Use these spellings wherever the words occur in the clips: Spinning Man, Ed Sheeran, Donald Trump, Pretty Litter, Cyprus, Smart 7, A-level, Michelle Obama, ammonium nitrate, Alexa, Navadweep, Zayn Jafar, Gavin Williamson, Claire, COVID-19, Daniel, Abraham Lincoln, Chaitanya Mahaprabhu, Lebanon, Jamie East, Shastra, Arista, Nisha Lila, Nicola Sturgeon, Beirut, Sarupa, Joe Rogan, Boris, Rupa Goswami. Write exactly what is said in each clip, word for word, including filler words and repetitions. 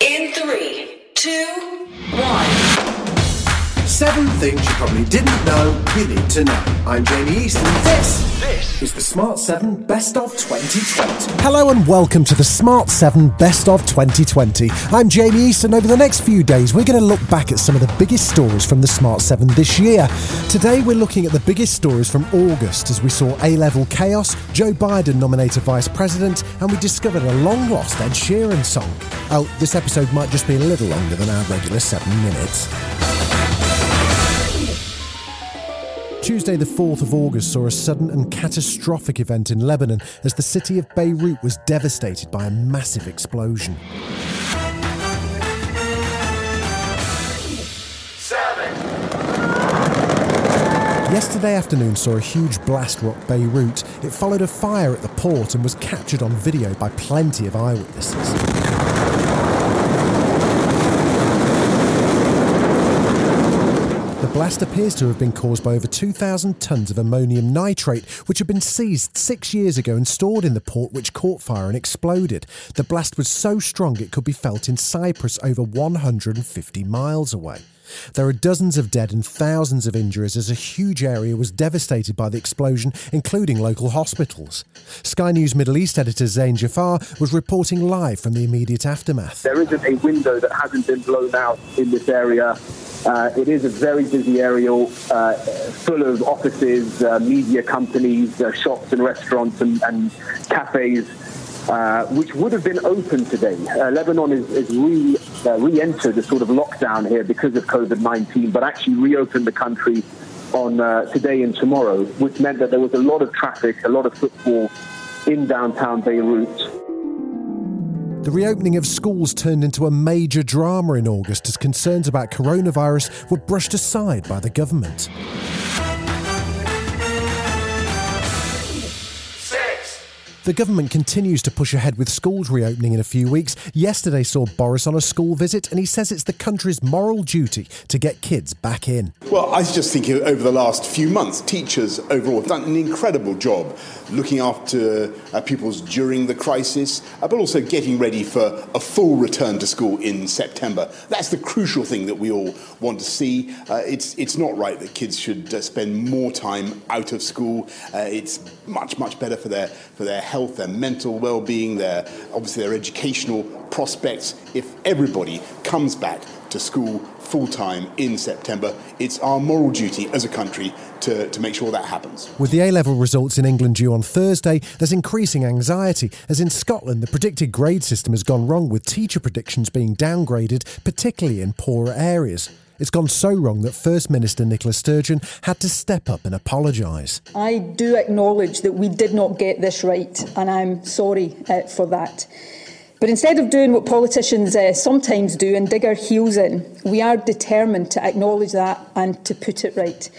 In three, two, one. Seven things you probably didn't know you need to know. I'm Jamie East and this, this is the Smart seven Best of twenty twenty. Hello and welcome to the Smart seven Best of twenty twenty. I'm Jamie East and over the next few days we're going to look back at some of the biggest stories from the Smart seven this year. Today we're looking at the biggest stories from August as we saw A-level chaos, Joe Biden nominated Vice President and we discovered a long-lost Ed Sheeran song. Oh, this episode might just be a little longer than our regular seven minutes. Tuesday the fourth of August saw a sudden and catastrophic event in Lebanon as the city of Beirut was devastated by a massive explosion. Yesterday afternoon saw a huge blast rock Beirut. It followed a fire at the port and was captured on video by plenty of eyewitnesses. The blast appears to have been caused by over two thousand tonnes of ammonium nitrate, which had been seized six years ago and stored in the port, which caught fire and exploded. The blast was so strong it could be felt in Cyprus over one hundred fifty miles away. There are dozens of dead and thousands of injuries as a huge area was devastated by the explosion, including local hospitals. Sky News Middle East editor Zayn Jafar was reporting live from the immediate aftermath. There isn't a window that hasn't been blown out in this area. Uh, it is a very busy area, uh, full of offices, uh, media companies, uh, shops and restaurants and, and cafes. Uh, which would have been open today. Uh, Lebanon is, is re, uh, re-entered a sort of lockdown here because of COVID nineteen, but actually reopened the country on uh, today and tomorrow, which meant that there was a lot of traffic, a lot of footfall in downtown Beirut. The reopening of schools turned into a major drama in August as concerns about coronavirus were brushed aside by the government. The government continues to push ahead with schools reopening in a few weeks. Yesterday saw Boris on a school visit and he says it's the country's moral duty to get kids back in. Well, I just think over the last few months, teachers overall have done an incredible job looking after uh, pupils during the crisis, uh, but also getting ready for a full return to school in September. That's the crucial thing that we all want to see. Uh, it's, it's not right that kids should uh, spend more time out of school. Uh, it's much, much better for their, for their health. Health, their mental well-being, their obviously their educational prospects. If everybody comes back to school full-time in September, it's our moral duty as a country to, to make sure that happens. With the A-level results in England due on Thursday, there's increasing anxiety, as in Scotland the predicted grade system has gone wrong with teacher predictions being downgraded, particularly in poorer areas. It's gone so wrong that First Minister Nicola Sturgeon had to step up and apologise. I do acknowledge that we did not get this right, and I'm sorry uh, for that. But instead of doing what politicians uh, sometimes do and dig our heels in, we are determined to acknowledge that and to put it right.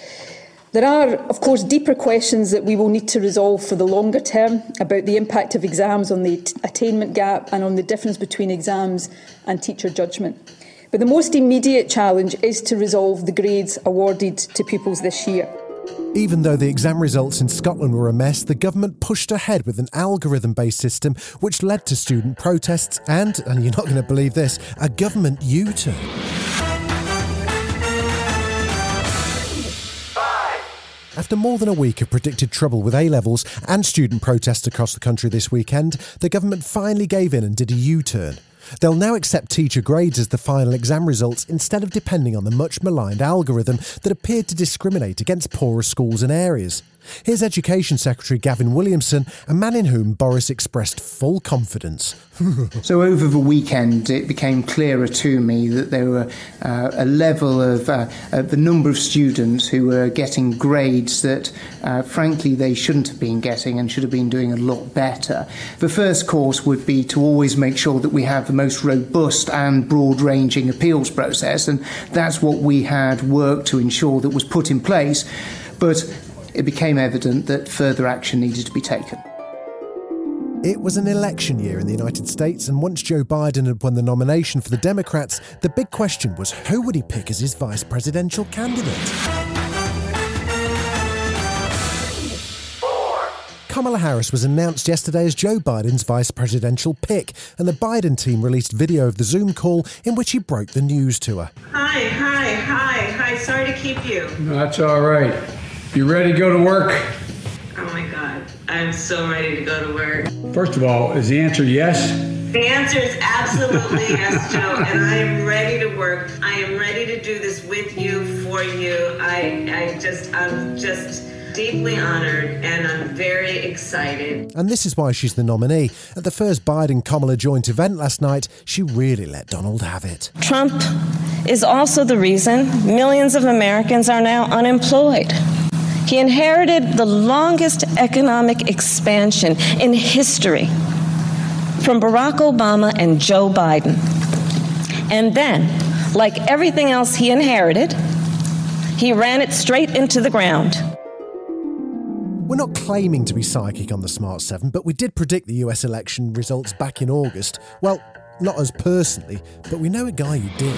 There are, of course, deeper questions that we will need to resolve for the longer term about the impact of exams on the attainment gap and on the difference between exams and teacher judgment. But the most immediate challenge is to resolve the grades awarded to pupils this year. Even though the exam results in Scotland were a mess, the government pushed ahead with an algorithm-based system which led to student protests and, and you're not going to believe this, a government U-turn. After more than a week of predicted trouble with A-levels and student protests across the country this weekend, the government finally gave in and did a U-turn. They'll now accept teacher grades as the final exam results instead of depending on the much maligned algorithm that appeared to discriminate against poorer schools and areas. Here's Education Secretary Gavin Williamson, a man in whom Boris expressed full confidence. So over the weekend, it became clearer to me that there were uh, a level of uh, uh, the number of students who were getting grades that, uh, frankly, they shouldn't have been getting and should have been doing a lot better. The first course would be to always make sure that we have the most robust and broad-ranging appeals process, and that's what we had worked to ensure that was put in place. But it became evident that further action needed to be taken. It was an election year in the United States, and once Joe Biden had won the nomination for the Democrats, the big question was who would he pick as his vice presidential candidate? Kamala Harris was announced yesterday as Joe Biden's vice presidential pick, and the Biden team released video of the Zoom call in which he broke the news to her. Hi, hi, hi, hi. Sorry to keep you. No, that's all right. You ready to go to work? Oh, my God. I'm so ready to go to work. First of all, is the answer yes? The answer is absolutely yes, Joe, and I am ready to work. I am ready to do this with you, for you. I, I just, I'm just... deeply honoured, and I'm very excited. And this is why she's the nominee. At the first Biden-Kamala joint event last night, she really let Donald have it. Trump is also the reason millions of Americans are now unemployed. He inherited the longest economic expansion in history from Barack Obama and Joe Biden. And then, like everything else he inherited, he ran it straight into the ground. We're not claiming to be psychic on the Smart seven, but we did predict the U S election results back in August. Well, not us personally, but we know a guy who did.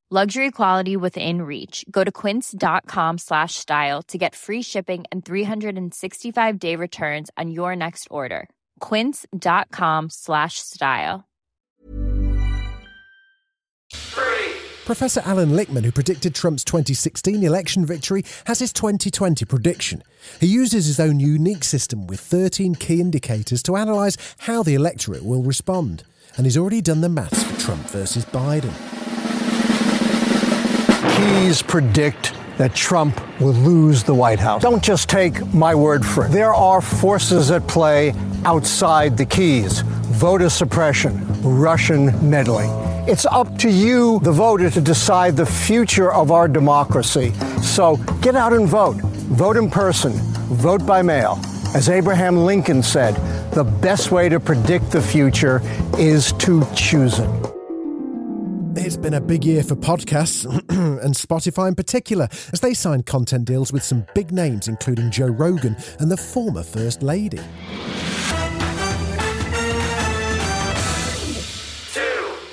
Luxury quality within reach. Go to quince.com slash style to get free shipping and three hundred sixty-five day returns on your next order. Quince.com slash style. Professor Alan Lichtman, who predicted Trump's twenty sixteen election victory, has his twenty twenty prediction. He uses his own unique system with thirteen key indicators to analyse how the electorate will respond. And he's already done the maths for Trump versus Biden. Keys predict that Trump will lose the White House. Don't just take my word for it. There are forces at play outside the keys. Voter suppression, Russian meddling. It's up to you, the voter, to decide the future of our democracy. So get out and vote. Vote in person. Vote by mail. As Abraham Lincoln said, the best way to predict the future is to choose it. It's been a big year for podcasts and Spotify in particular, as they signed content deals with some big names, including Joe Rogan and the former First Lady.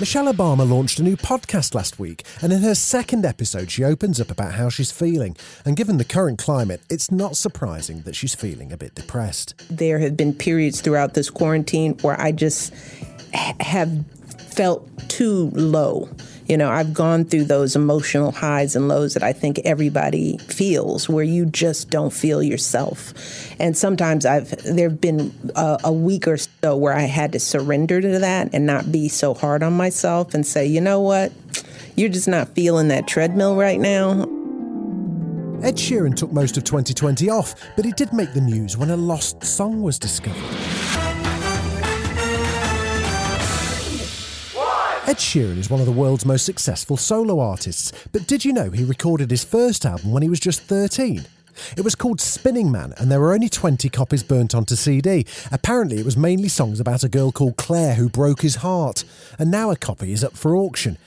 Michelle Obama launched a new podcast last week, and in her second episode she opens up about how she's feeling, and given the current climate, it's not surprising that she's feeling a bit depressed. There have been periods throughout this quarantine where I just have felt too low. You know, I've gone through those emotional highs and lows that I think everybody feels, where you just don't feel yourself. And sometimes I've there've been a, a week or so where I had to surrender to that and not be so hard on myself and say, you know what, you're just not feeling that treadmill right now. Ed Sheeran took most of twenty twenty off, but it did make the news when a lost song was discovered. Ed Sheeran is one of the world's most successful solo artists, but did you know he recorded his first album when he was just thirteen? It was called Spinning Man, and there were only twenty copies burnt onto C D. Apparently it was mainly songs about a girl called Claire who broke his heart, and now a copy is up for auction.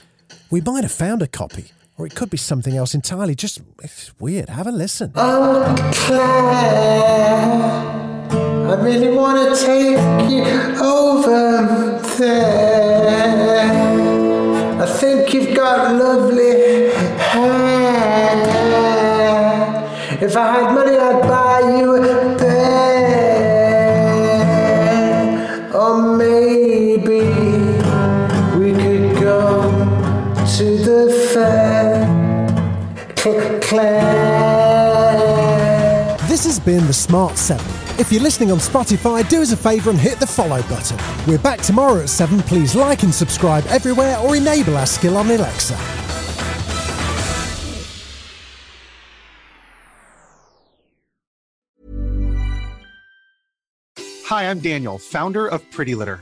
We might have found a copy, or it could be something else entirely. Just, it's weird. Have a listen. Oh, Claire, I really want to take you over there. I think you've got lovely hair. If I had money, I'd buy been the Smart seven. If you're listening on Spotify, do us a favour and hit the follow button. We're back tomorrow at seven. Please like and subscribe everywhere or enable our skill on Alexa. Hi, I'm Daniel, founder of Pretty Litter.